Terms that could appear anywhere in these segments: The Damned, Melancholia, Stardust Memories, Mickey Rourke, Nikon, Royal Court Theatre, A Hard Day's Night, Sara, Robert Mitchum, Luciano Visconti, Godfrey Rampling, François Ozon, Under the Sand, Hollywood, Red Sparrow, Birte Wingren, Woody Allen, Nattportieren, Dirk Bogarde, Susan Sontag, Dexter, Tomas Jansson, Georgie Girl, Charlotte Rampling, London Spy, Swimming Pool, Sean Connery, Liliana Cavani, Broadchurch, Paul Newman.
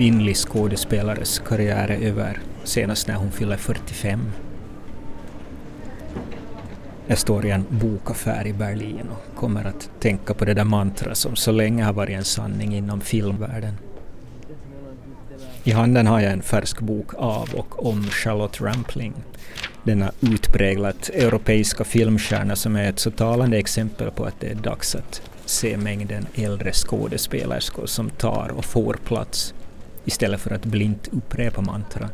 kvinnlig skådespelares karriär är över senast när hon fyller 45. Jag står i en bokaffär i Berlin och kommer att tänka på det där mantra som så länge har varit en sanning inom filmvärlden. I handen har jag en färsk bok av och om Charlotte Rampling, denna utpräglat europeiska filmstjärna som är ett så talande exempel på att det är dags att se mängden äldre skådespelerskor som tar och får plats istället för att blint upprepa mantran.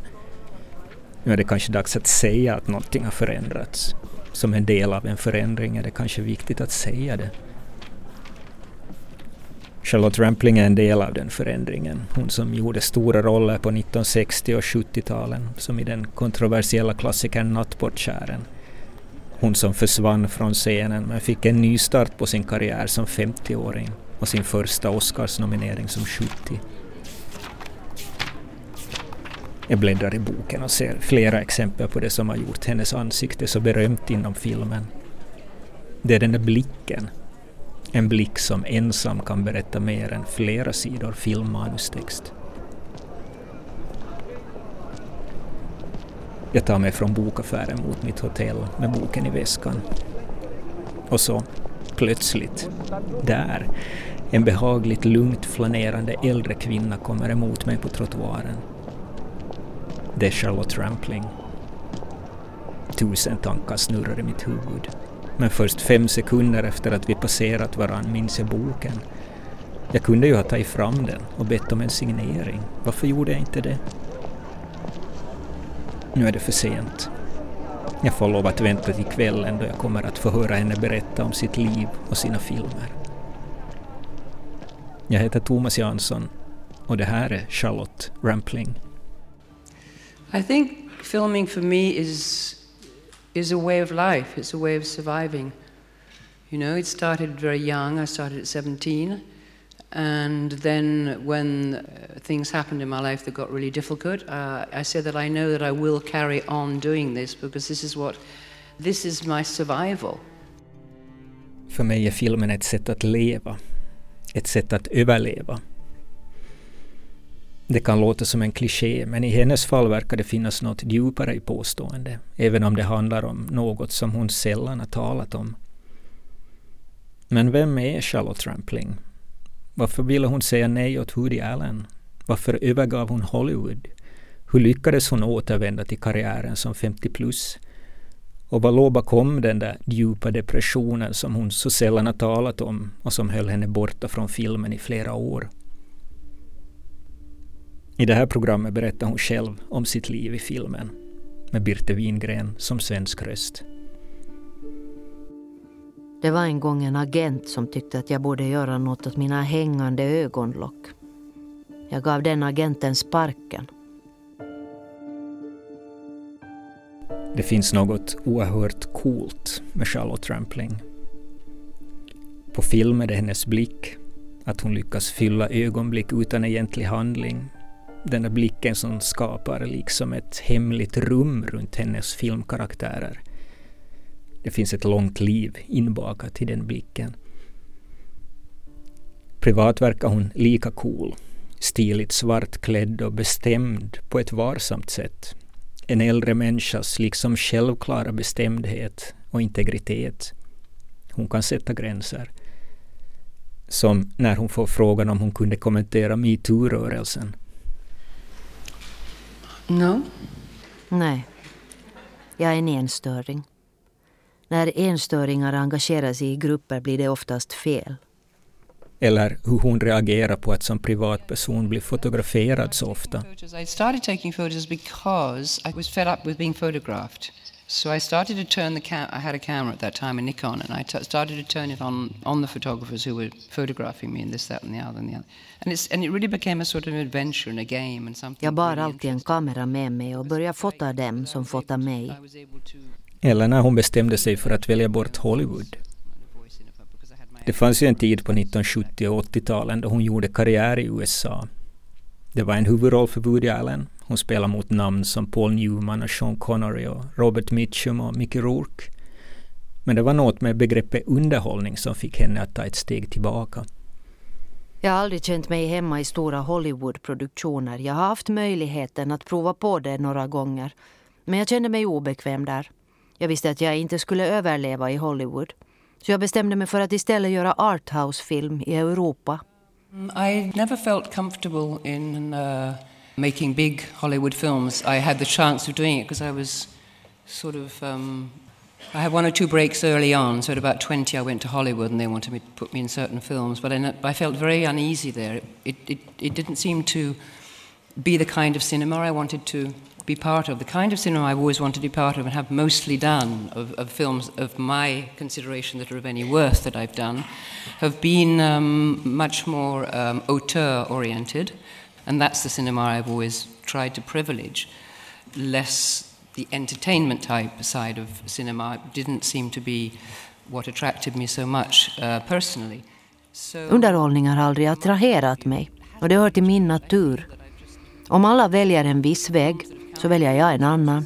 Nu är det kanske dags att säga att någonting har förändrats. Som en del av en förändring är det kanske viktigt att säga det. Charlotte Rampling är en del av den förändringen. Hon som gjorde stora roller på 1960- och 70-talen, som i den kontroversiella klassikern Nattportieren. Hon som försvann från scenen men fick en ny start på sin karriär som 50-åring och sin första Oscars-nominering som 70. Jag bläddrar i boken och ser flera exempel på det som har gjort hennes ansikte så berömt inom filmen. Det är den där blicken. En blick som ensam kan berätta mer än flera sidor filmmanustext. Jag tar mig från bokaffären mot mitt hotell med boken i väskan. Och så, plötsligt, där, en behagligt lugnt flanerande äldre kvinna kommer emot mig på trottoaren. Det är Charlotte Rampling. 1000 tankar snurrar i mitt huvud. Men först 5 sekunder efter att vi passerat varann minns jag boken. Jag kunde ju ha tagit fram den och bett om en signering. Varför gjorde jag inte det? Nu är det för sent. Jag får lov att vänta till kvällen då jag kommer att få höra henne berätta om sitt liv och sina filmer. Jag heter Tomas Jansson och det här är Charlotte Rampling. I think filming for me is a way of life. It's a way of surviving. You know, it started very young. I started at 17. And then when things happened in my life that got really difficult, I said that I know that I will carry on doing this because this is my survival. För mig är filmen ett sätt att leva. Ett sätt att överleva. Det kan låta som en kliché, men i hennes fall verkar det finnas något djupare i påstående, även om det handlar om något som hon sällan har talat om. Men vem är Charlotte Rampling? Varför ville hon säga nej åt Woody Allen? Varför övergav hon Hollywood? Hur lyckades hon återvända till karriären som 50+? Och vad låg bakom den där djupa depressionen som hon så sällan har talat om och som höll henne borta från filmen i flera år? I det här programmet berättar hon själv om sitt liv i filmen med Birte Wingren som svensk röst. Det var en gång en agent som tyckte att jag borde göra något åt mina hängande ögonlock. Jag gav den agenten sparken. Det finns något oerhört coolt med Charlotte Rampling. På film är det hennes blick, att hon lyckas fylla ögonblick utan egentlig handling. Den där blicken som skapar liksom ett hemligt rum runt hennes filmkaraktärer. Det finns ett långt liv inbakat i den blicken. Privat verkar hon lika cool. Stiligt svartklädd och bestämd på ett varsamt sätt. En äldre människas liksom självklara bestämdhet och integritet. Hon kan sätta gränser. Som när hon får frågan om hon kunde kommentera MeToo-rörelsen. No. Nej, jag är en enstöring. När enstöringar engagerar sig i grupper blir det oftast fel. Eller hur hon reagerar på att som privatperson blir fotograferad så ofta. I started taking photos because I was fed up with being photographed. So I started to turn I had a camera at that time, a Nikon, and I started to turn it on the photographers who were photographing me and this, that, and the other, and the other. And it really became a sort of an adventure and a game and something. Jag bar alltid en kamera med mig och började fota dem som fotar mig. Eller när hon bestämde sig för att välja bort Hollywood. Det fanns ju en tid på 1970- och 80-talen då hon gjorde karriär i USA. Det var en huvudroll för Woody Allen. Hon spelar mot namn som Paul Newman och Sean Connery och Robert Mitchum och Mickey Rourke. Men det var något med begreppet underhållning som fick henne att ta ett steg tillbaka. Jag har aldrig känt mig hemma i stora Hollywood-produktioner. Jag har haft möjligheten att prova på det några gånger. Men jag kände mig obekväm där. Jag visste att jag inte skulle överleva i Hollywood. Så jag bestämde mig för att istället göra arthouse-film i Europa. I never felt comfortable in making big Hollywood films. I had the chance of doing it because I was sort of... I had one or two breaks early on, so at about 20 I went to Hollywood and they wanted me to put me in certain films, but I felt very uneasy there. It didn't seem to be the kind of cinema I wanted to be part of, the kind of cinema I've always wanted to be part of and have mostly done, of films of my consideration that are of any worth that I've done, have been much more auteur-oriented, and that's the cinema I've always tried to privilege, less... The entertainment type side of cinema didn't seem to be what attracted me so much personally. Underhållningar har aldrig attraherat mig, och det hör till min natur. Om alla väljer en viss väg, så väljer jag en annan.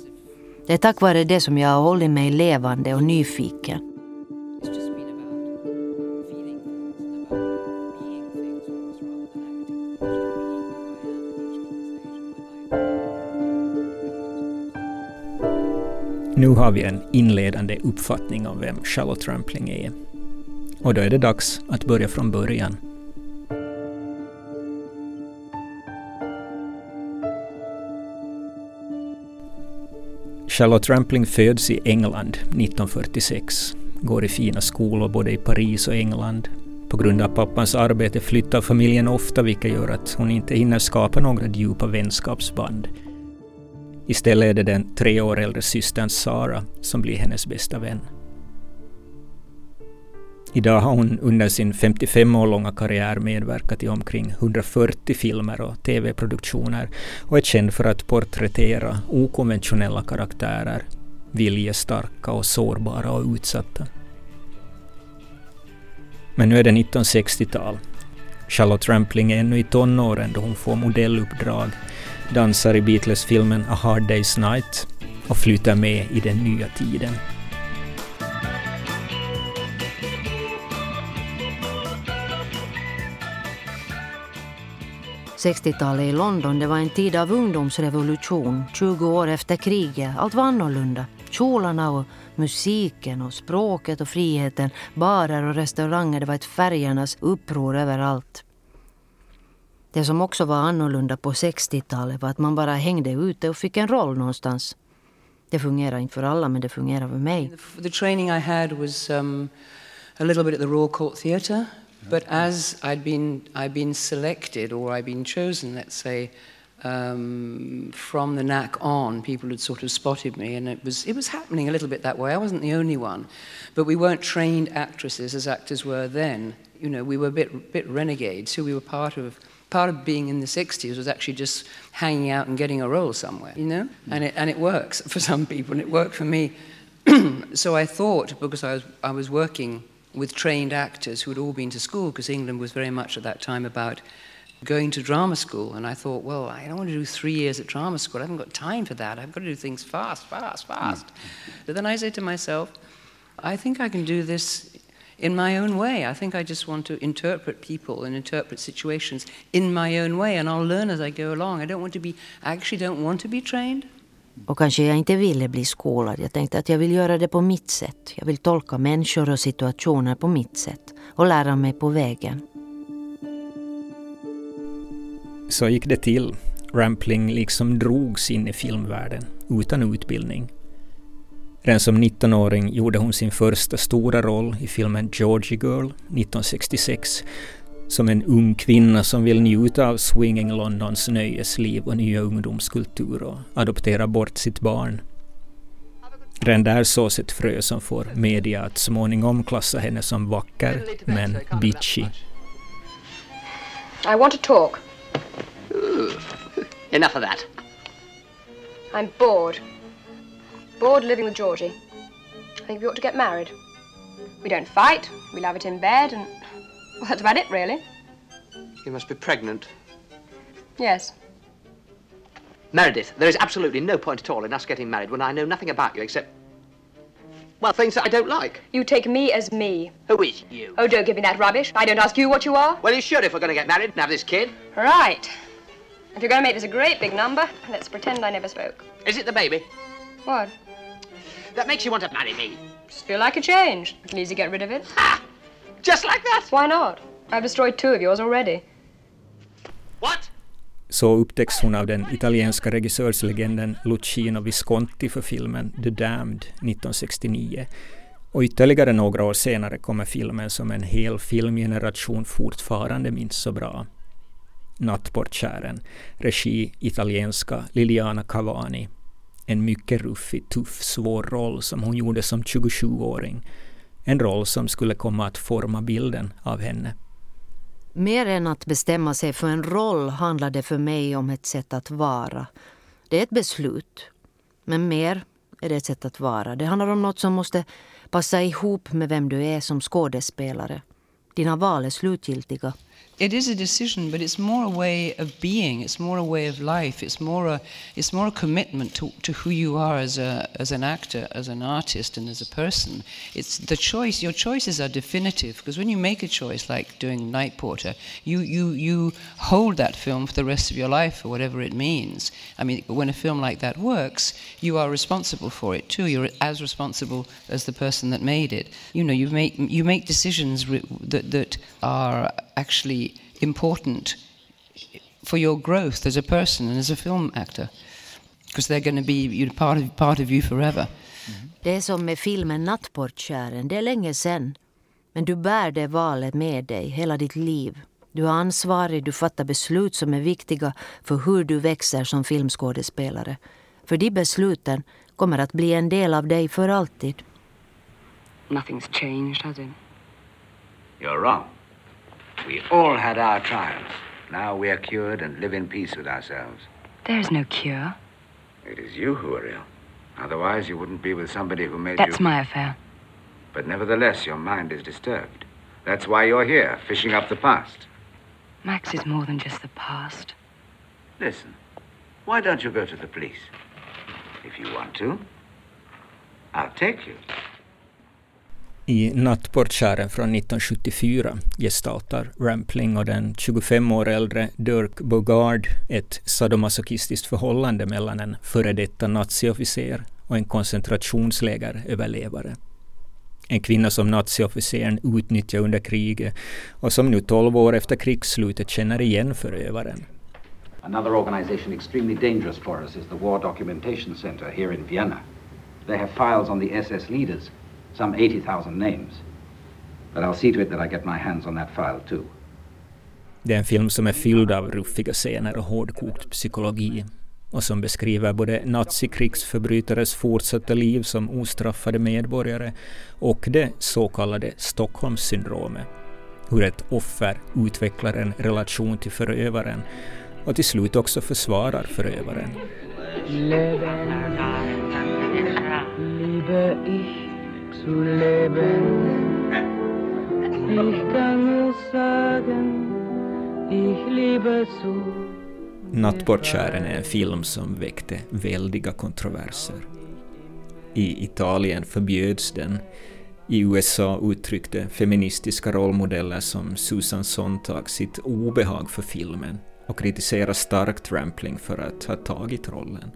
Det är tack vare det som jag har hållit mig levande och nyfiken. Nu har vi en inledande uppfattning om vem Charlotte Rampling är. Och då är det dags att börja från början. Charlotte Rampling föds i England 1946. Går i fina skolor både i Paris och England. På grund av pappans arbete flyttar familjen ofta, vilket gör att hon inte hinner skapa några djupa vänskapsband. Istället är det den 3 år äldre systern Sara som blir hennes bästa vän. Idag har hon under sin 55 år långa karriär medverkat i omkring 140 filmer och tv-produktioner och är känd för att porträttera okonventionella karaktärer, viljestarka och sårbara och utsatta. Men nu är det 1960-tal. Charlotte Rampling är ännu i tonåren då hon får modelluppdrag, dansar i Beatles-filmen A Hard Day's Night och flyttar med i den nya tiden. –60-talet i London, det var en tid av ungdomsrevolution. 20 år efter kriget, allt var annorlunda. Kjolarna och musiken och språket och friheten, barer och restauranger, det var ett färgernas uppror överallt. Det som också var annorlunda på 60-talet var att man bara hängde ute och fick en roll någonstans. Det fungerar inte för alla, men det fungerar för mig. The training I had was a little bit at the Royal Court Theatre, but as I'd been selected or I'd been chosen, let's say, from the knack on, people had sort of spotted me, and it was happening a little bit that way. I wasn't the only one, but we weren't trained actresses as actors were then. You know, we were a bit renegades, who we were part of being in the 60s was actually just hanging out and getting a role somewhere, you know? And it works for some people, and it worked for me. So I thought, because I was working with trained actors who had all been to school, because England was very much at that time about going to drama school, and I thought, well, I don't want to do 3 years at drama school. I haven't got time for that. I've got to do things fast. So then I said to myself, I think I can do this in my own way. I think I just want to interpret people and interpret situations in my own way, and I'll learn as I go along. I actually don't want to be trained. Och kanske jag inte ville bli skolad. Jag tänkte att jag vill göra det på mitt sätt. Jag vill tolka människor och situationer på mitt sätt och lära mig på vägen. Så gick det till. Rampling liksom drogs in i filmvärlden utan utbildning. Redan som 19-åring gjorde hon sin första stora roll i filmen Georgie Girl 1966 som en ung kvinna som vill njuta av swinging Londons nöjesliv och nya ungdomskultur och adoptera bort sitt barn. Redan där sås ett frö som får media att småningom klassa henne som vacker men bitchy. I want to talk. Enough of that. I'm bored. Bored living with Georgie. I think we ought to get married. We don't fight, we love it in bed, and well, that's about it, really. You must be pregnant. Yes. Meredith, there is absolutely no point at all in us getting married when I know nothing about you except... Well, things that I don't like. You take me as me. Who is you? Oh, don't give me that rubbish. I don't ask you what you are. Well, you should if we're going to get married and have this kid. Right. If you're going to make this a great big number, let's pretend I never spoke. Is it the baby? What? That makes you want to marry me. Just feel like a change. You can easily get rid of it. Ha! Just like that? Why not? I've destroyed two of yours already. What? Så upptäcks hon av den italienska regissörslegenden Luciano Visconti för filmen The Damned 1969. Och ytterligare några år senare kommer filmen som en hel filmgeneration fortfarande minns så bra. Nattportieren, regi italienska Liliana Cavani. En mycket ruffig, tuff, svår roll som hon gjorde som 27-åring. En roll som skulle komma att forma bilden av henne. Mer än att bestämma sig för en roll handlar det för mig om ett sätt att vara. Det är ett beslut, men mer är det ett sätt att vara. Det handlar om något som måste passa ihop med vem du är som skådespelare. Dina val är slutgiltiga. It is a decision, but it's more a way of being. It's more a way of life. It's more a commitment to who you are as an actor, as an artist, and as a person. It's the choice. Your choices are definitive because when you make a choice, like doing Nattportieren, you hold that film for the rest of your life, or whatever it means. I mean, when a film like that works, you are responsible for it too. You're as responsible as the person that made it. You know, you make decisions that are actually important for your growth as a person and as a film actor, because they're going to be part of you forever. Mm-hmm. Det är som med filmen Nattportieren, det är länge sedan, men du bär det valet med dig hela ditt liv. Du är ansvarig, du fattar beslut som är viktiga för hur du växer som filmskådespelare. För de besluten kommer att bli en del av dig för alltid. Nothing's changed, has it? You're wrong. We all had our trials. Now we are cured and live in peace with ourselves. There is no cure. It is you who are ill. Otherwise you wouldn't be with somebody who made you... That's my affair. But nevertheless, your mind is disturbed. That's why you're here, fishing up the past. Max is more than just the past. Listen, why don't you go to the police? If you want to, I'll take you. I Nattportieren från 1974 gestaltar Rampling och den 25 år äldre Dirk Bogarde ett sadomasochistiskt förhållande mellan en före detta naziofficer och en koncentrationslägeröverlevare. En kvinna som naziofficeren utnyttjade under kriget och som nu 12 år efter krigsslutet känner igen förövaren. Another organization extremely dangerous for us is the War Documentation Center here in Vienna. They have files on the SS leaders. Some 80,000 names. But I'll see to it that I get my hands on that file too. Det är en film som är fylld av ruffiga scener och hårdkokt psykologi och som beskriver både nazikrigsförbrytares fortsatta liv som ostraffade medborgare och det så kallade Stockholmssyndromet. Hur ett offer utvecklar en relation till förövaren och till slut också försvarar förövaren. Zu leben. Ich kann nur sagen, ich liebe so. Nattportieren är en film som väckte väldiga kontroverser. I Italien förbjöds den. I USA uttryckte feministiska rollmodeller som Susan Sontag sitt obehag för filmen och kritiserade starkt Rampling för att ha tagit rollen.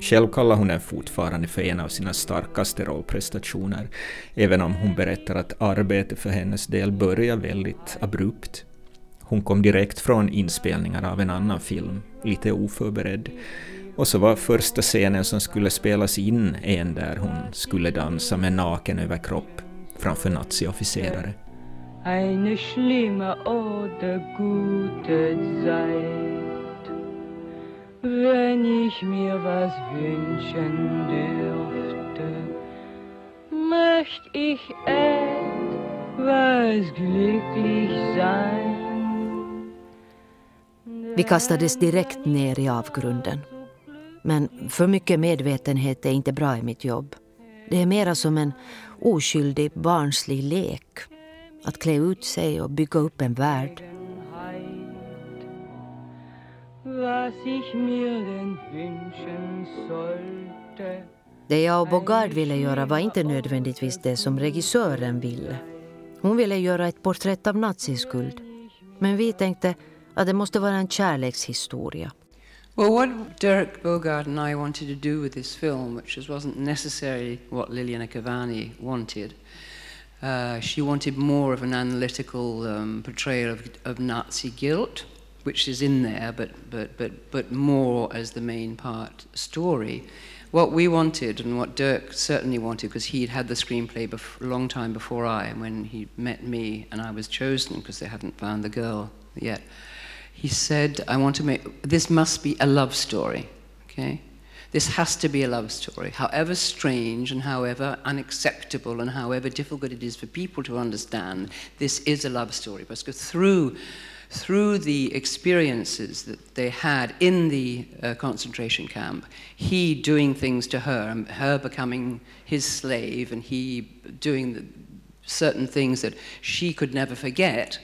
Själv kallar hon den fortfarande för en av sina starkaste rollprestationer, även om hon berättar att arbetet för hennes del börjar väldigt abrupt. Hon kom direkt från inspelningar av en annan film, lite oförberedd, och så var första scenen som skulle spelas in en där hon skulle dansa med naken över kropp framför naziofficerare. Eine schlimme oder gute Zeit. Wenn ich mir was wünschen dürfte, möchte ich etwas glücklich sein. Vi kastades direkt ner i avgrunden. Men för mycket medvetenhet är inte bra i mitt jobb. Det är mera som en oskyldig barnslig lek. Att klä ut sig och bygga upp en värld. Det jag och Bogarde ville göra var inte nödvändigtvis det som regissören ville. Hon ville göra ett porträtt av naziskuld. Men vi tänkte att det måste vara en kärlekshistoria. Well, what Dirk Bogarde and I wanted to do with this film, which wasn't necessarily what Liliana Cavani wanted, she wanted more of an analytical portrayal of Nazi guilt, which is in there, but more as the main part story. What we wanted, and what Dirk certainly wanted, because he'd had the screenplay a long time before I, and when he met me and I was chosen, because they hadn't found the girl yet, he said, I want to make, this must be a love story, okay? This has to be a love story, however strange and however unacceptable and however difficult it is for people to understand, this is a love story, because through the experiences that they had in the concentration camp, he doing things to her, and her becoming his slave, and he doing certain things that she could never forget,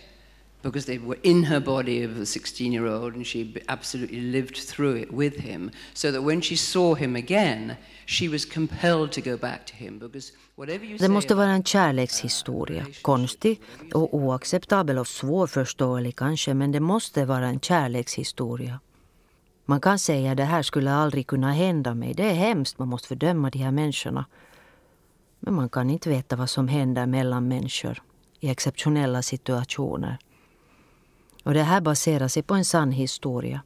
because they were in her body of a 16-year-old, and she absolutely lived through it with him, so that when she saw him again, she was compelled to go back to him, because whatever you say... Det måste vara en kärlekshistoria, konstig och oacceptabel och svårförståelig kanske, men det måste vara en kärlekshistoria. Man kan säga att det här skulle aldrig kunna hända mig, det är hemskt, man måste fördöma de här människorna. Men man kan inte veta vad som händer mellan människor i exceptionella situationer. Och det här baserar sig på en sann historia.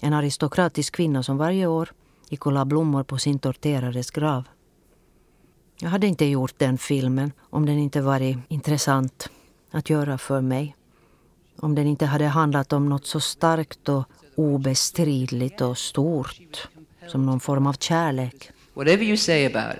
En aristokratisk kvinna som varje år gick och la blommor på sin torterares grav. Jag hade inte gjort den filmen om den inte varit intressant att göra för mig. Om den inte hade handlat om något så starkt och obestridligt och stort som någon form av kärlek. Whatever you say about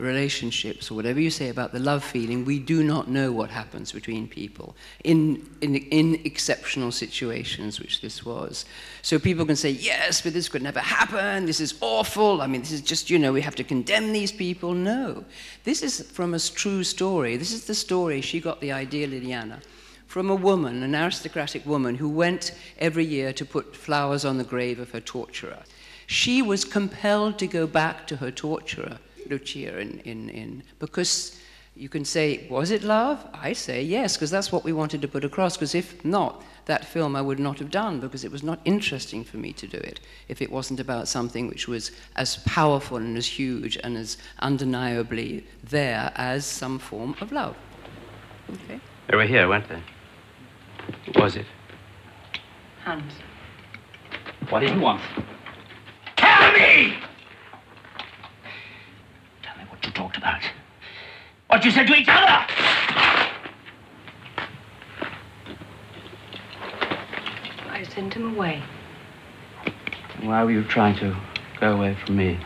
relationships or whatever you say about the love feeling, we do not know what happens between people in exceptional situations, which this was. So people can say, yes, but this could never happen, this is awful, I mean, this is just, you know, we have to condemn these people. No, this is from a true story. This is the story she got the idea, Liliana, from a woman, an aristocratic woman who went every year to put flowers on the grave of her torturer. She was compelled to go back to her torturer, Lucia, because you can say, was it love? I say yes, because that's what we wanted to put across, because if not, that film I would not have done, because it was not interesting for me to do it, if it wasn't about something which was as powerful and as huge and as undeniably there as some form of love. Okay. They were here, weren't they? What was it? Hans. What do you want? Tell me! You talked about what you said to each other. I sent him away. Why were you trying to go away from me?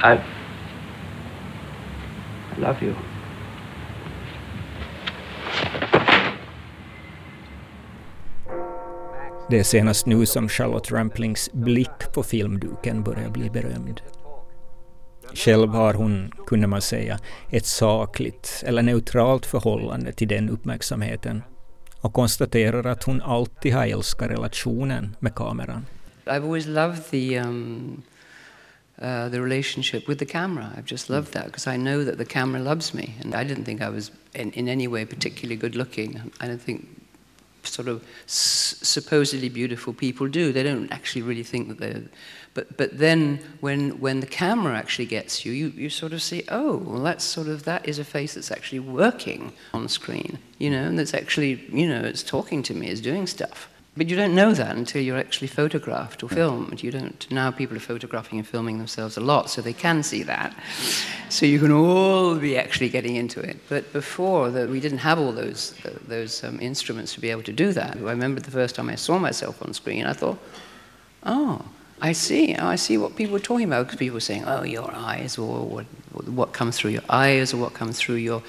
I love you. Det är senast nu som Charlotte Ramplings blick på filmduken börjar bli berömd. Själv har hon, kunde man säga, ett sakligt eller neutralt förhållande till den uppmärksamheten och konstaterar att hon alltid har älskat relationen med kameran. I've always loved the relationship with the camera. I've just loved that because I know that the camera loves me, and I didn't think I was in any way particularly good looking. I don't think sort of supposedly beautiful people do. They don't actually really think that they're... But then when the camera actually gets you sort of see, oh, well, that is a face that's actually working on screen, you know, and that's actually, you know, it's talking to me, it's doing stuff. But you don't know that until you're actually photographed or filmed. You don't. Now people are photographing and filming themselves a lot, so they can see that. So you can all be actually getting into it. But before that, we didn't have all those instruments to be able to do that. I remember the first time I saw myself on screen, I thought, oh, I see what people were talking about, because people were saying, oh, your eyes, or what comes through your eyes, or what comes through your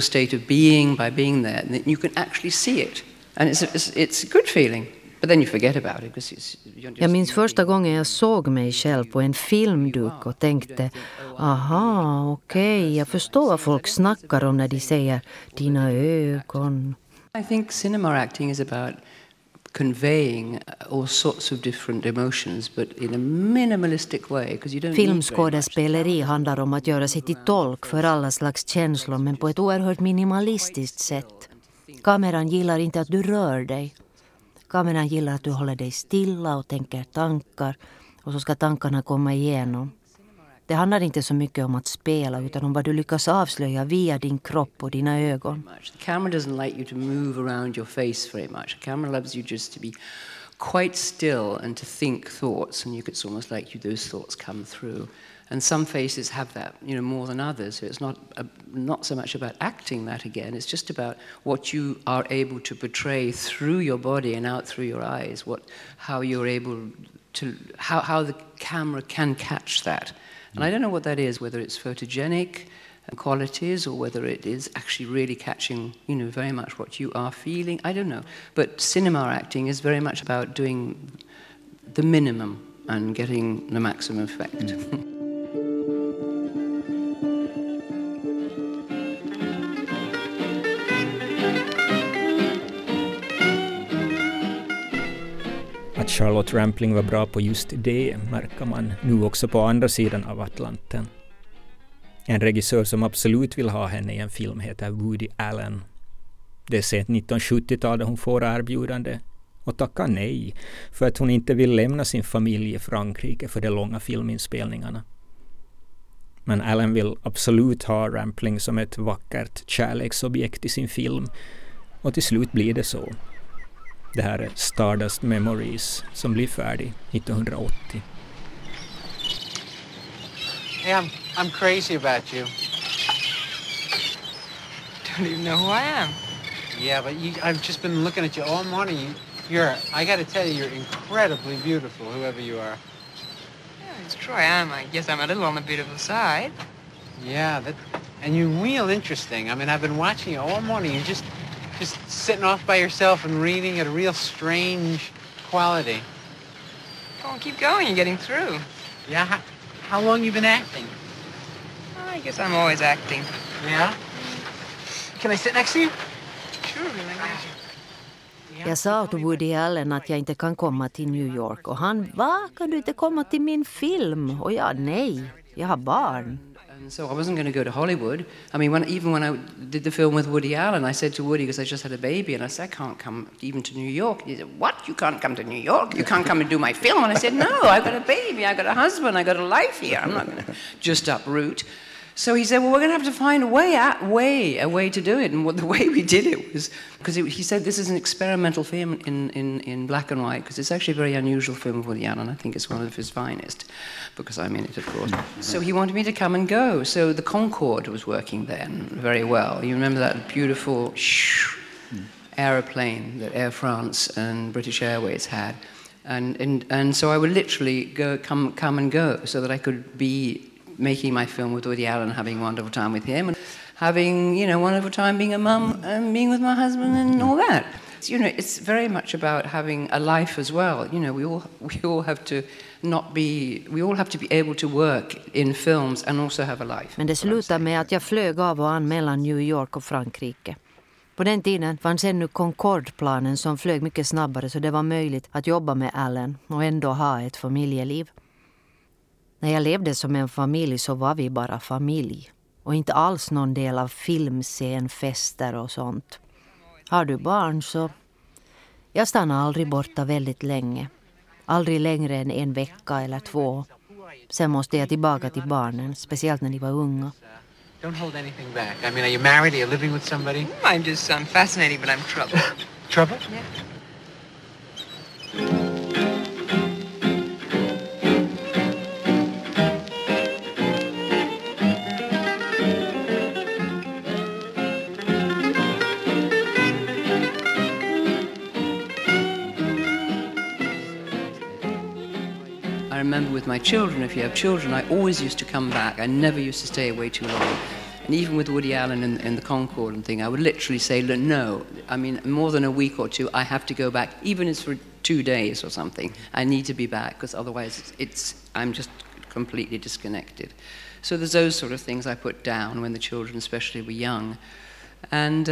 state of being by being there. And you can actually see it. And it's a good feeling. But then you forget about it, because jag minns första gången jag såg mig själv på en filmduk och tänkte, aha, okej, jag förstår vad folk snackar om när de säger dina ögon. I think cinema acting is about Filmskådespeleri handlar om att göra sig till tolk för alla slags känslor, men på ett oerhört minimalistiskt sätt. Kameran gillar inte att du rör dig. Kameran gillar att du håller dig stilla och tänker tankar, och så ska tankarna komma igenom. Det handlar inte så mycket om att spela utan om vad du lyckas avslöja via din kropp och dina ögon. Camera doesn't like you to move around your face very much. Camera loves you just to be quite still and to think thoughts, and it's almost like those thoughts come through. And some faces have that, more than others. So it's not so much about acting that again. It's just about what you are able to portray through your body and out through your eyes. How the camera can catch that. And I don't know what that is, whether it's photogenic qualities or whether it is actually really catching, very much what you are feeling. I don't know. But cinema acting is very much about doing the minimum and getting the maximum effect. Att Charlotte Rampling var bra på just det märker man nu också på andra sidan av Atlanten. En regissör som absolut vill ha henne i en film heter Woody Allen. Det är sent 1970-talet hon får erbjudande och tackar nej för att hon inte vill lämna sin familj i Frankrike för de långa filminspelningarna. Men Allen vill absolut ha Rampling som ett vackert kärleksobjekt i sin film, och till slut blir det så. Det här är Stardust Memories som blev färdig 1980. Hey, I'm crazy about you. Don't even know who I am. Yeah, but I've just been looking at you all morning. I got to tell you, you're incredibly beautiful, whoever you are. Yeah, it's true. I guess I'm a little on the beautiful side. Yeah, and you're real interesting. I mean, I've been watching you all morning. You just sitting off by yourself and reading at a real strange quality. Oh, keep going. You're getting through. Yeah. How long you been acting? Oh, I guess I'm always acting. Yeah? Can I sit next to you? Sure, really nice. Jag sa till Woody Allen att jag inte kan komma till New York. Och han, kan du inte komma till min film? Och jag, nej, jag har barn. And so I wasn't going to go to Hollywood. I mean, even when I did the film with Woody Allen, I said to Woody, because I just had a baby, and I said, I can't come even to New York. And he said, what? You can't come to New York? You can't come and do my film? And I said, no, I've got a baby, I've got a husband, I've got a life here. I'm not going to just uproot. So he said, well, we're going to have to find a way to do it. And the way we did it was, because he said this is an experimental film in black and white, because it's actually a very unusual film of Woody Allen. I think it's one of his finest, because I'm in it, of course. So he wanted me to come and go. So the Concorde was working then very well. You remember that beautiful aeroplane that Air France and British Airways had. And so I would literally come and go so that I could be making my film with Woody Allen, having a wonderful time with him, and having, wonderful time being a mum and being with my husband and all that. It's very much about having a life as well. We all have to be able to work in films and also have a life. Men det slutade med att jag flög av och an mellan New York och Frankrike. På den tiden fanns ännu Concorde-planen som flög mycket snabbare, så det var möjligt att jobba med Allen och ändå ha ett familjeliv. När jag levde som en familj så var vi bara familj. Och inte alls någon del av filmscenfester och sånt. Har du barn så... Jag stannade aldrig borta väldigt länge. Aldrig längre än en vecka eller två. Sen måste jag tillbaka till barnen, speciellt när de var unga. Don't hold anything back. I mean, are you married? Are you living with somebody? I'm just fascinating, but I'm troubled. Trouble? Yeah. I remember with my children, if you have children, I always used to come back. I never used to stay away too long. And even with Woody Allen and the Concorde and thing, I would literally say, no, I mean, more than a week or two, I have to go back, even if it's for 2 days or something. I need to be back, because otherwise I'm just completely disconnected. So there's those sort of things I put down when the children especially were young. And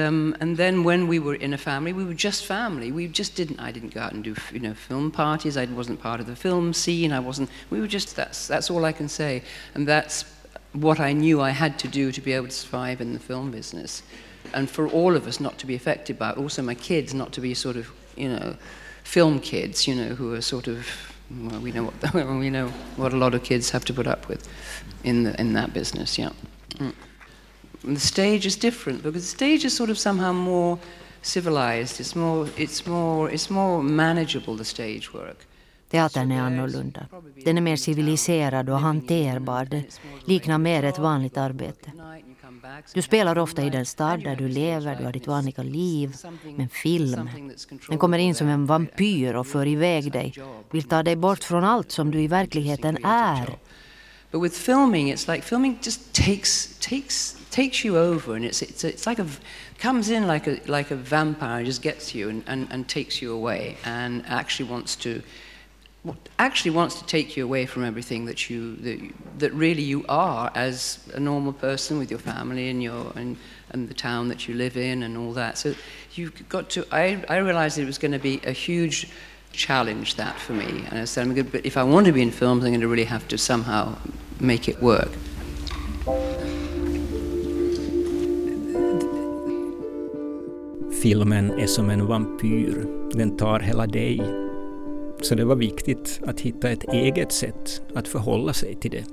then when we were in a family, we were just family. We just didn't. I didn't go out and do film parties. I wasn't part of the film scene. I wasn't. We were just. That's all I can say. And that's what I knew I had to do to be able to survive in the film business, and for all of us not to be affected by it. Also, my kids not to be sort of film kids. Who are sort of. Well, we know what a lot of kids have to put up with in that business. Yeah. Mm. And the stage is different because the stage is sort of somehow more civilized. It's more manageable, the stage work. Teatern är annorlunda. Den är mer civiliserad och hanterbar. Det liknar mer ett vanligt arbete. Du spelar ofta i den stad där du lever, du har ditt vanliga liv. Men film, den kommer in som en vampyr och för iväg dig. Vill ta dig bort från allt som du i verkligheten är. But with filming, it's like filming just takes you over, and it's like comes in like a vampire and just gets you and takes you away, and actually wants to take you away from everything that really you are as a normal person with your family and and the town that you live in and all that. So you've got to. I realized it was going to be a huge challenge, that, for me, and I said, I'm good, but if I want to be in films, I'm going to really have to somehow make it work. Filmen är som en vampyr, den tar hela dig. Så det var viktigt att hitta ett eget sätt att förhålla sig till det.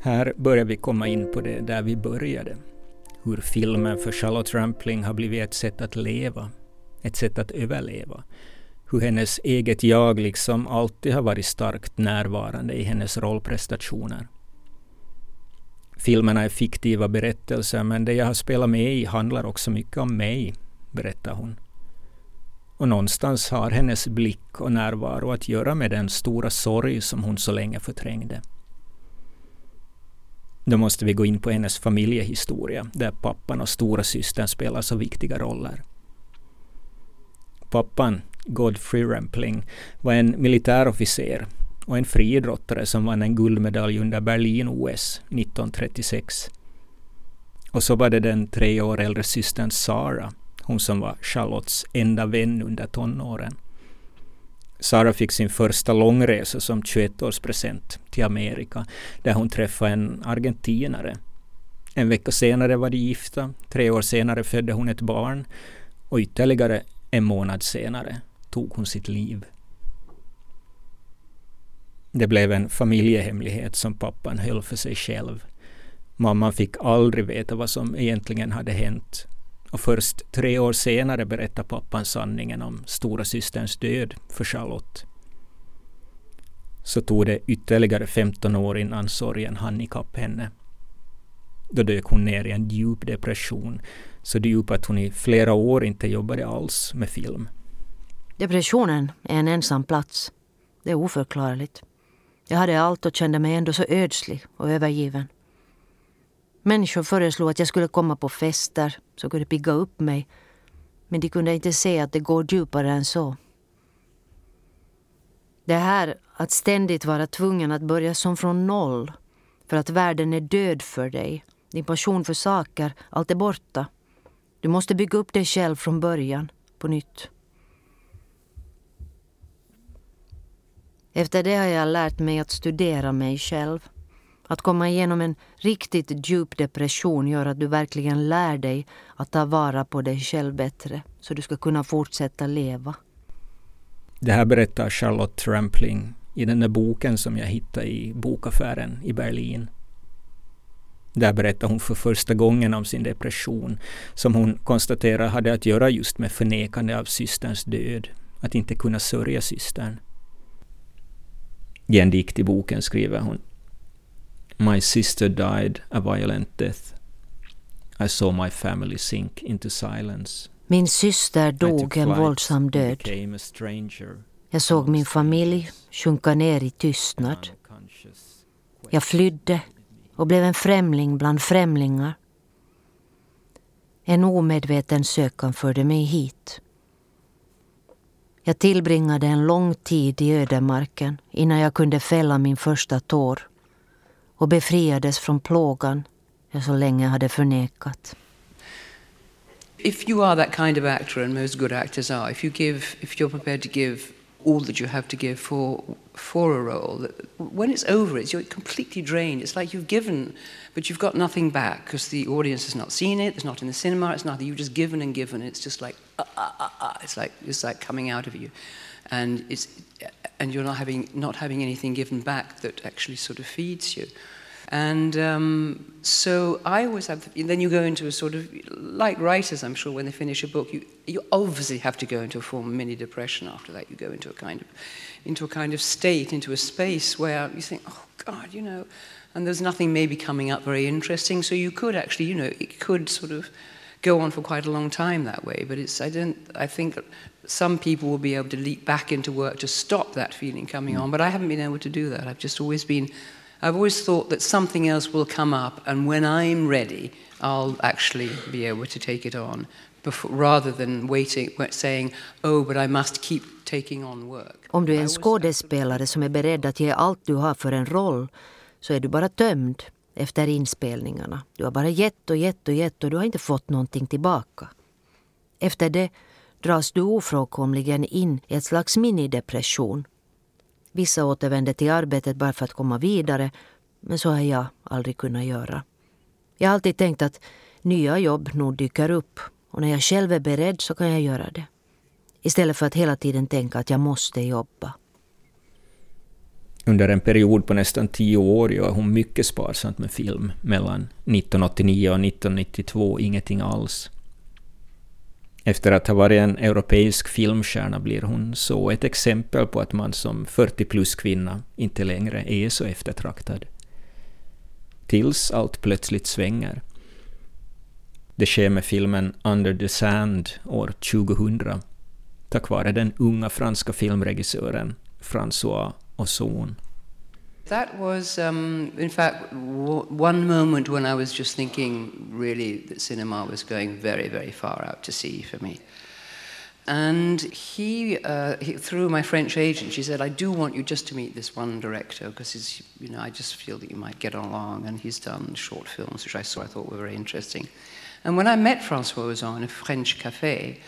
Här börjar vi komma in på det där vi började. Hur filmen för Charlotte Rampling har blivit ett sätt att leva, ett sätt att överleva. Hur hennes eget jag liksom alltid har varit starkt närvarande i hennes rollprestationer. Filmerna är fiktiva berättelser, men det jag har spelat med i handlar också mycket om mig, berättar hon. Och någonstans har hennes blick och närvaro att göra med den stora sorg som hon så länge förträngde. Då måste vi gå in på hennes familjehistoria, där pappan och stora systern spelar så viktiga roller. Pappan, Godfrey Rampling, var en militärofficer och en friidrottare som vann en guldmedalj under Berlin-OS 1936. Och så var det den 3 år äldre systern Sara, hon som var Charlottes enda vän under tonåren. Sara fick sin första långresa som 21-årspresent till Amerika, där hon träffade en argentinare. En vecka senare var de gifta, 3 år senare födde hon ett barn och ytterligare en månad senare tog hon sitt liv. Det blev en familjehemlighet som pappan höll för sig själv. Mamman fick aldrig veta vad som egentligen hade hänt. Och först 3 år senare berättar pappan sanningen om stora systerns död för Charlotte. Så tog det ytterligare 15 år innan sorgen hann ikapp henne. Då dök hon ner i en djup depression, så djup att hon i flera år inte jobbade alls med film. Depressionen är en ensam plats. Det är oförklarligt. Jag hade allt och kände mig ändå så ödslig och övergiven. Människor föreslog att jag skulle komma på fester så kunde pigga upp mig. Men de kunde inte se att det går djupare än så. Det här att ständigt vara tvungen att börja som från noll. För att världen är död för dig. Din passion för saker, allt är borta. Du måste bygga upp dig själv från början, på nytt. Efter det har jag lärt mig att studera mig själv. Att komma igenom en riktigt djup depression gör att du verkligen lär dig att ta vara på dig själv bättre så du ska kunna fortsätta leva. Det här berättar Charlotte Rampling i den där boken som jag hittade i bokaffären i Berlin. Där berättar hon för första gången om sin depression som hon konstaterar hade att göra just med förnekande av systerns död, att inte kunna sörja systern. I en dikt i boken skriver hon: My sister died a violent death. I saw my family sink into silence. Min syster dog en våldsam död. Jag såg min familj sjunka ner i tystnad. Jag flydde och blev en främling bland främlingar. En omedveten sökan förde mig hit. Jag tillbringade en lång tid i ödemarken innan jag kunde fälla min första tår och befriades från plågan jag så länge hade förnekat. If you are that kind of actor, and most good actors are, if you're prepared to give all that you have to give for a role, when it's over, you're completely drained. It's like you've given, but you've got nothing back because the audience has not seen it. It's not in the cinema. It's nothing. You've just given and given. It's just like it's like coming out of you, and you're not having anything given back that actually sort of feeds you. And so I always have, then you go into a sort of, like writers, I'm sure, when they finish a book, you obviously have to go into a form of mini-depression after that. You go into a kind of state, into a space where you think, oh, God, you know, and there's nothing maybe coming up very interesting. So you could actually, you know, it could sort of go on for quite a long time that way. But I think some people will be able to leap back into work to stop that feeling coming on. But I haven't been able to do that. I've always thought that something else will come up, and when I'm ready, I'll actually be able to take it on, rather than waiting, saying, oh, but I must keep taking on work. Om du är en skådespelare som är beredd att ge allt du har för en roll, så är du bara tömd efter inspelningarna. Du har bara gett och gett och gett, och du har inte fått någonting tillbaka. Efter det dras du ofrånkomligen in i ett slags minidepression. Vissa återvände till arbetet bara för att komma vidare, men så har jag aldrig kunnat göra. Jag har alltid tänkt att nya jobb nog dyker upp, och när jag själv är beredd så kan jag göra det. Istället för att hela tiden tänka att jag måste jobba. Under en period på nästan 10 år gör hon mycket sparsamt med film, mellan 1989 och 1992, ingenting alls. Efter att ha varit en europeisk filmstjärna blir hon så ett exempel på att man som 40-plus kvinna inte längre är så eftertraktad. Tills allt plötsligt svänger. Det sker med filmen Under the Sand år 2000, tack vare den unga franska filmregissören François Ozon. That was, in fact, one moment when I was just thinking, really, that cinema was going very, very far out to sea for me. And he through my French agent, she said, I do want you just to meet this one director, because he's, you know, I just feel that you might get along, and he's done short films, which I thought were very interesting. And when I met François Ozon in a French café,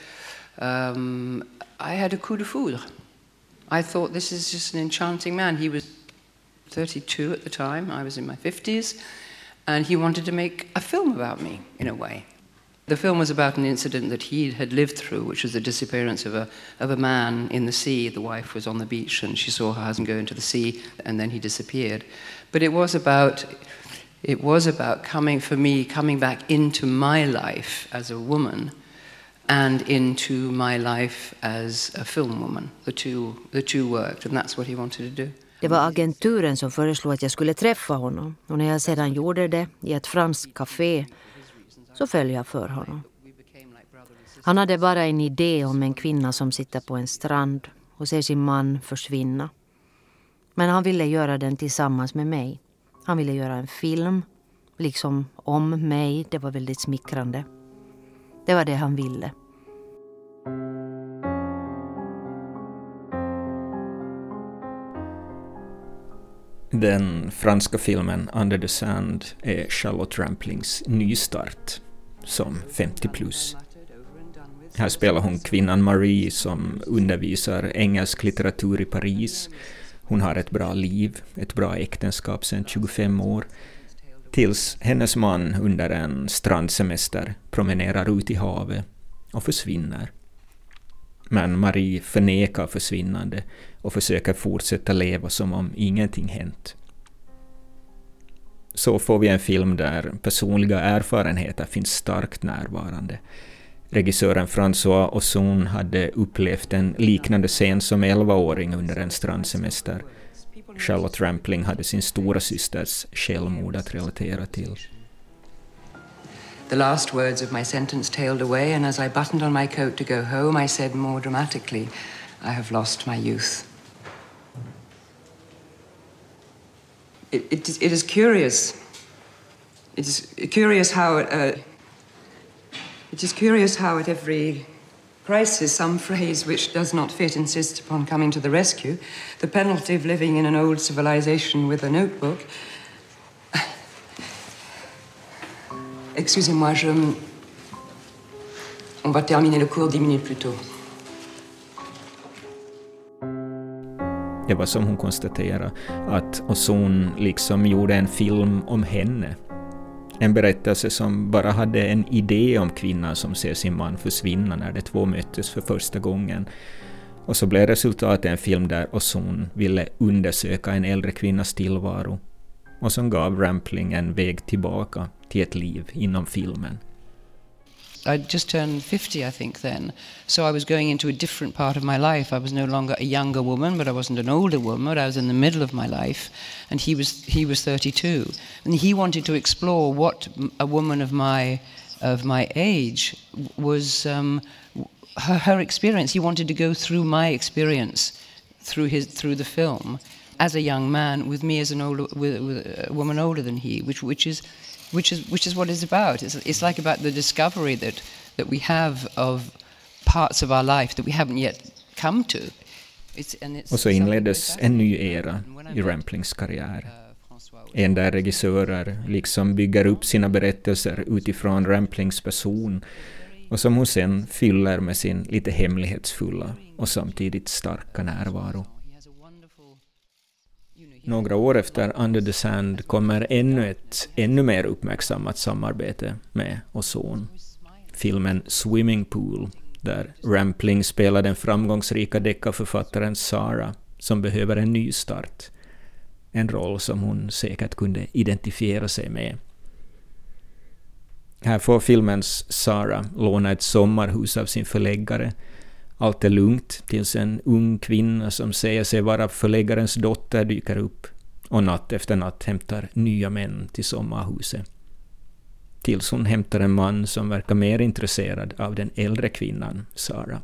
I had a coup de foudre. I thought, this is just an enchanting man. He was 32 at the time, I was in my 50s, and he wanted to make a film about me, in a way. The film was about an incident that he had lived through, which was the disappearance of a man in the sea. The wife was on the beach, and she saw her husband go into the sea, and then he disappeared. But it was about coming back into my life as a woman, and into my life as a film woman. The two worked, and that's what he wanted to do. Det var agenturen som föreslog att jag skulle träffa honom, och när jag sedan gjorde det i ett franskt café så följde jag för honom. Han hade bara en idé om en kvinna som sitter på en strand och ser sin man försvinna. Men han ville göra den tillsammans med mig. Han ville göra en film, liksom om mig. Det var väldigt smickrande. Det var det han ville. Den franska filmen Under the Sand är Charlotte Ramplings nystart som 50-plus. Här spelar hon kvinnan Marie som undervisar engelsk litteratur i Paris. Hon har ett bra liv, ett bra äktenskap sedan 25 år. Tills hennes man under en strandsemester promenerar ut i havet och försvinner. Men Marie förnekar försvinnande och försöker fortsätta leva som om ingenting hänt. Så får vi en film där personliga erfarenheter finns starkt närvarande. Regissören François Ozon hade upplevt en liknande scen som 11-åring under en strandsemester. Charlotte Rampling hade sin stora systers självmord att relatera till. The last words of my sentence tailed away, and as I buttoned on my coat to go home, I said more dramatically, I have lost my youth. It is curious. It is curious how at every Price is some phrase which does not fit insists upon coming to the rescue. The penalty of living in an old civilization with a notebook. Excusez-moi, on va terminer le cours 10 minutes plus tôt. Det var som hon konstaterade, att Ozon liksom gjorde en film om henne. En berättelse som bara hade en idé om kvinnan som ser sin man försvinna när de två möttes för första gången. Och så blev resultatet en film där Ozon ville undersöka en äldre kvinnas tillvaro. Och som gav Rampling en väg tillbaka till ett liv inom filmen. I just turned 50, I think, then. So I was going into a different part of my life. I was no longer a younger woman, but I wasn't an older woman. I was in the middle of my life, and he was 32. And he wanted to explore what a woman of my age was, her experience. He wanted to go through my experience through the film as a young man with me as an older with a woman older than he, which is what it's about. It's like about the discovery that we have of parts of our life that we haven't yet come to. Och så inleddes en ny era i Ramplings karriär. En där regissörer liksom bygger upp sina berättelser utifrån Ramplings person och som hon sen fyller med sin lite hemlighetsfulla och samtidigt starka närvaro. Några år efter Under the Sand kommer ännu mer uppmärksammat samarbete med Ozon. Filmen Swimming Pool, där Rampling spelar den framgångsrika deckarförfattaren Sara som behöver en ny start. En roll som hon säkert kunde identifiera sig med. Här får filmens Sara låna ett sommarhus av sin förläggare. Allt är lugnt tills en ung kvinna som säger sig vara förläggarens dotter dyker upp och natt efter natt hämtar nya män till sommarhuset. Tills hon hämtar en man som verkar mer intresserad av den äldre kvinnan, Sara.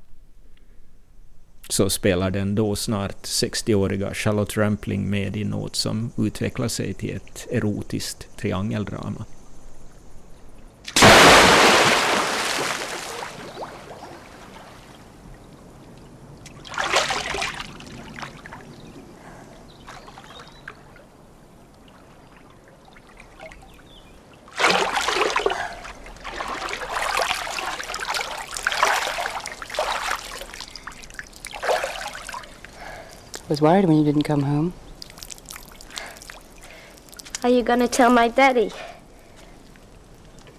Så spelar den då snart 60-åriga Charlotte Rampling med i något som utvecklar sig till ett erotiskt triangeldrama. I was worried when you didn't come home. Are you gonna tell my daddy?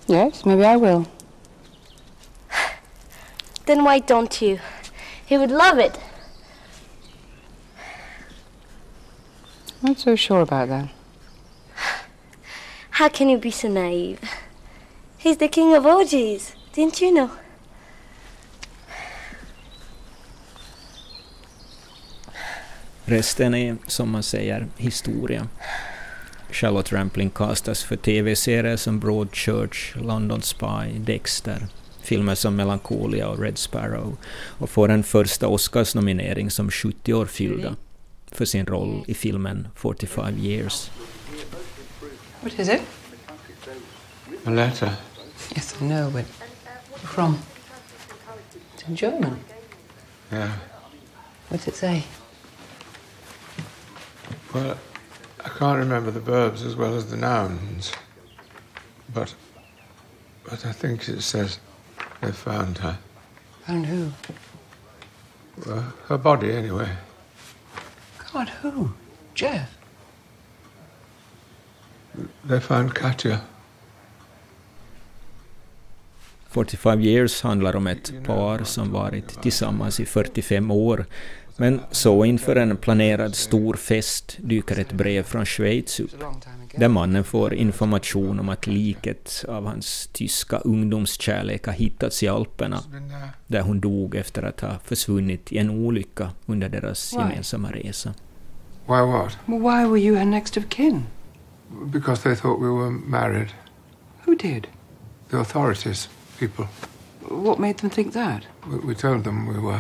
Yes, maybe I will. Then why don't you? He would love it. I'm not so sure about that. How can you be so naive? He's the king of orgies, didn't you know? Resten är, som man säger, historia. Charlotte Rampling kastas för tv-serier som Broadchurch, London Spy, Dexter, filmer som Melancholia och Red Sparrow, och får en första Oscars-nominering som 70 år fyllda för sin roll i filmen 45 Years. What is it? A letter. Yes, I know, but from? It's in German. Yeah. What's it say? Well, I can't remember the verbs as well as the nouns, but I think it says they found her. Found who? Well, her body, anyway. God, who? Jeff? They found Katya. 45 Years handlar om ett par som varit tillsammans i 45 år. Men så inför en planerad stor fest dyker ett brev från Schweiz upp, där mannen får information om att liket av hans tyska ungdomskärlek har hittats i Alperna, där hon dog efter att ha försvunnit i en olycka under deras gemensamma resa. Why what? Well, why were you her next of kin? Because they thought we were married. Who did? The authorities, people. What made them think that? We told them we were.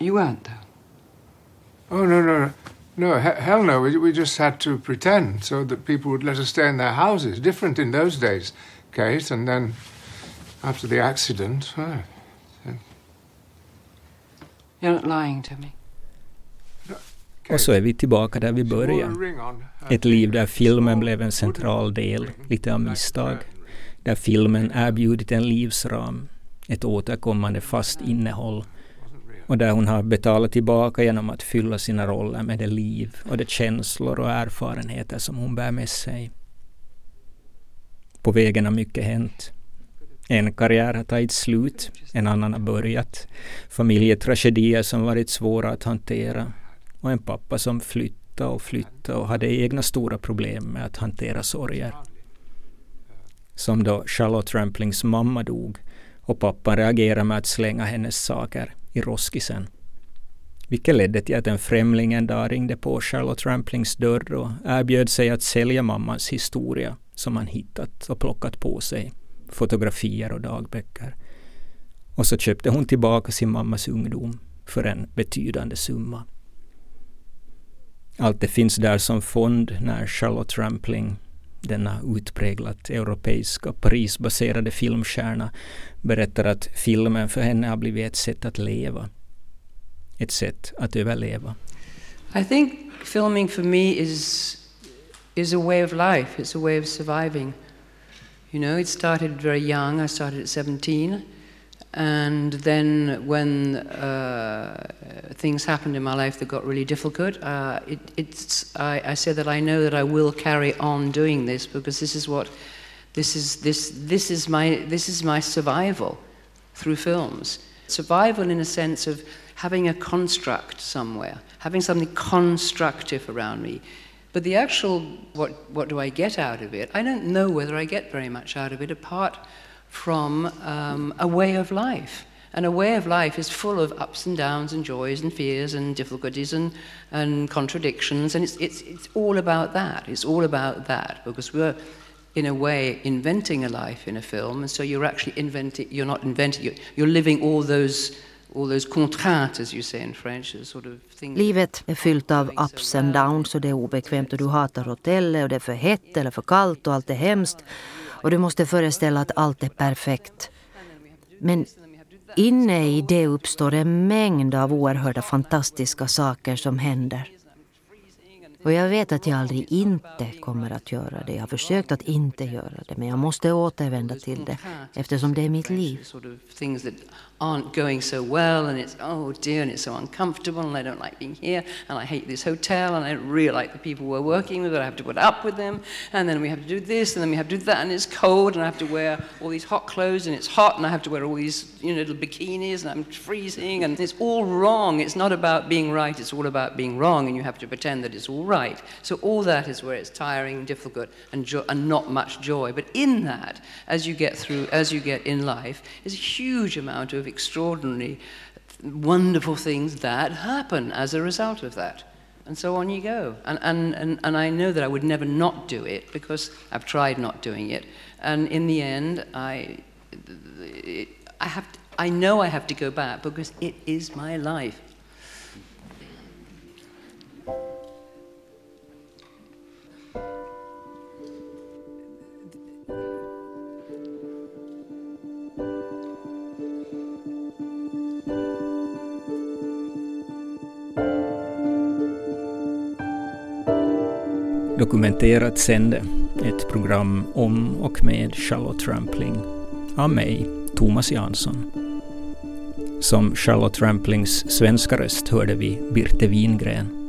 You weren't, though. Oh, no. Hell no. We just had to pretend so that people would let us stay in their houses. Different in those days, Kate. And then After the accident, oh. Yeah. You're not lying to me. Och så är vi tillbaka där vi börjar. Ett liv där filmen blev en central del, lite av misstag. Där filmen erbjudit en livsram, ett återkommande fast innehåll. Och där hon har betalat tillbaka genom att fylla sina roller med det liv och de känslor och erfarenheter som hon bär med sig. På vägen har mycket hänt. En karriär har tagit slut, en annan har börjat. Familjetragedier som varit svåra att hantera. Och en pappa som flyttade och hade egna stora problem med att hantera sorger. Som då Charlotte Ramplings mamma dog och pappan reagerade med att slänga hennes saker i roskisen. Vilket ledde till att en främling en dag ringde på Charlotte Ramplings dörr och erbjöd sig att sälja mammans historia som han hittat och plockat på sig. Fotografier och dagböcker. Och så köpte hon tillbaka sin mammas ungdom för en betydande summa. Allt det finns där som fond när Charlotte Rampling, denna utpräglat europeiska Parisbaserade filmstjärna, berättar att filmen för henne har blivit ett sätt att leva. Ett sätt att överleva. I think filming for me is a way of life, it's a way of surviving. You know, it started very young, I started at 17. And then when things happened in my life that got really difficult, I said that I know that I will carry on doing this because this is my survival through films. Survival in a sense of having a construct somewhere, having something constructive around me. But the actual what do I get out of it? I don't know whether I get very much out of it apart from a way of life. And a way of life is full of ups and downs and joys and fears and difficulties and contradictions, and it's all about that. It's all about that because we're in a way inventing a life in a film, and so you're actually you're living all those contraintes, as you say in French, sort of things. Livet är fyllt av ups and downs och det är obekvämt och du hatar hotellet och det är för hett eller för kallt och allt är hemskt. Och du måste föreställa att allt är perfekt. Men inne i det uppstår en mängd av oerhörda fantastiska saker som händer. Och jag vet att jag aldrig inte kommer att göra det. Jag har försökt att inte göra det, men jag måste återvända till det eftersom det är mitt liv. Things that aren't going so well and it's oh dear and it's so uncomfortable and I don't like being here and I hate this hotel and I don't really like the people we're working with but I have to put up with them and then we have to do this and then we have to do that and it's cold and I have to wear all these hot clothes and it's hot and I have to wear all these little bikinis and I'm freezing and it's all wrong. It's not about being right, it's all about being wrong and you have to pretend that it's all right. So all that is where it's tiring, difficult, and not much joy. But in that, as you get in life, is a huge amount of extraordinary, wonderful things that happen as a result of that. And so on you go. And I know that I would never not do it because I've tried not doing it. And in the end, I know I have to go back because it is my life. Dokumenterat sände, ett program om och med Charlotte Rampling, av mig, Tomas Jansson. Som Charlotte Ramplings svenska röst hörde vi Birte Wingren.